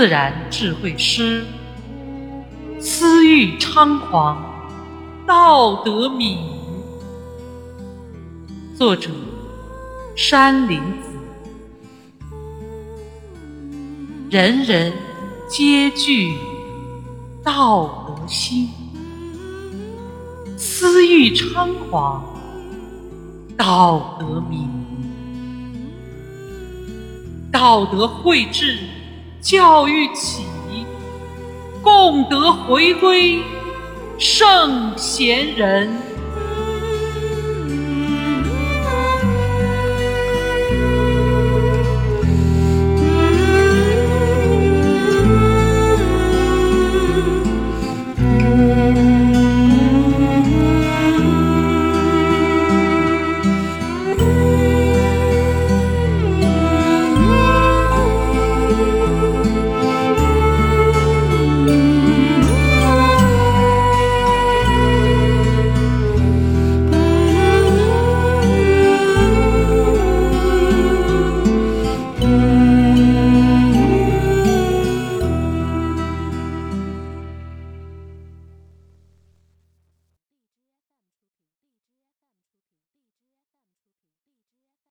自然智慧失，私欲猖狂，道德泯夷。作者：山林子。人人皆具道德心，私欲猖狂，道德泯夷。道德绘制，教育起，共德回归，圣贤人。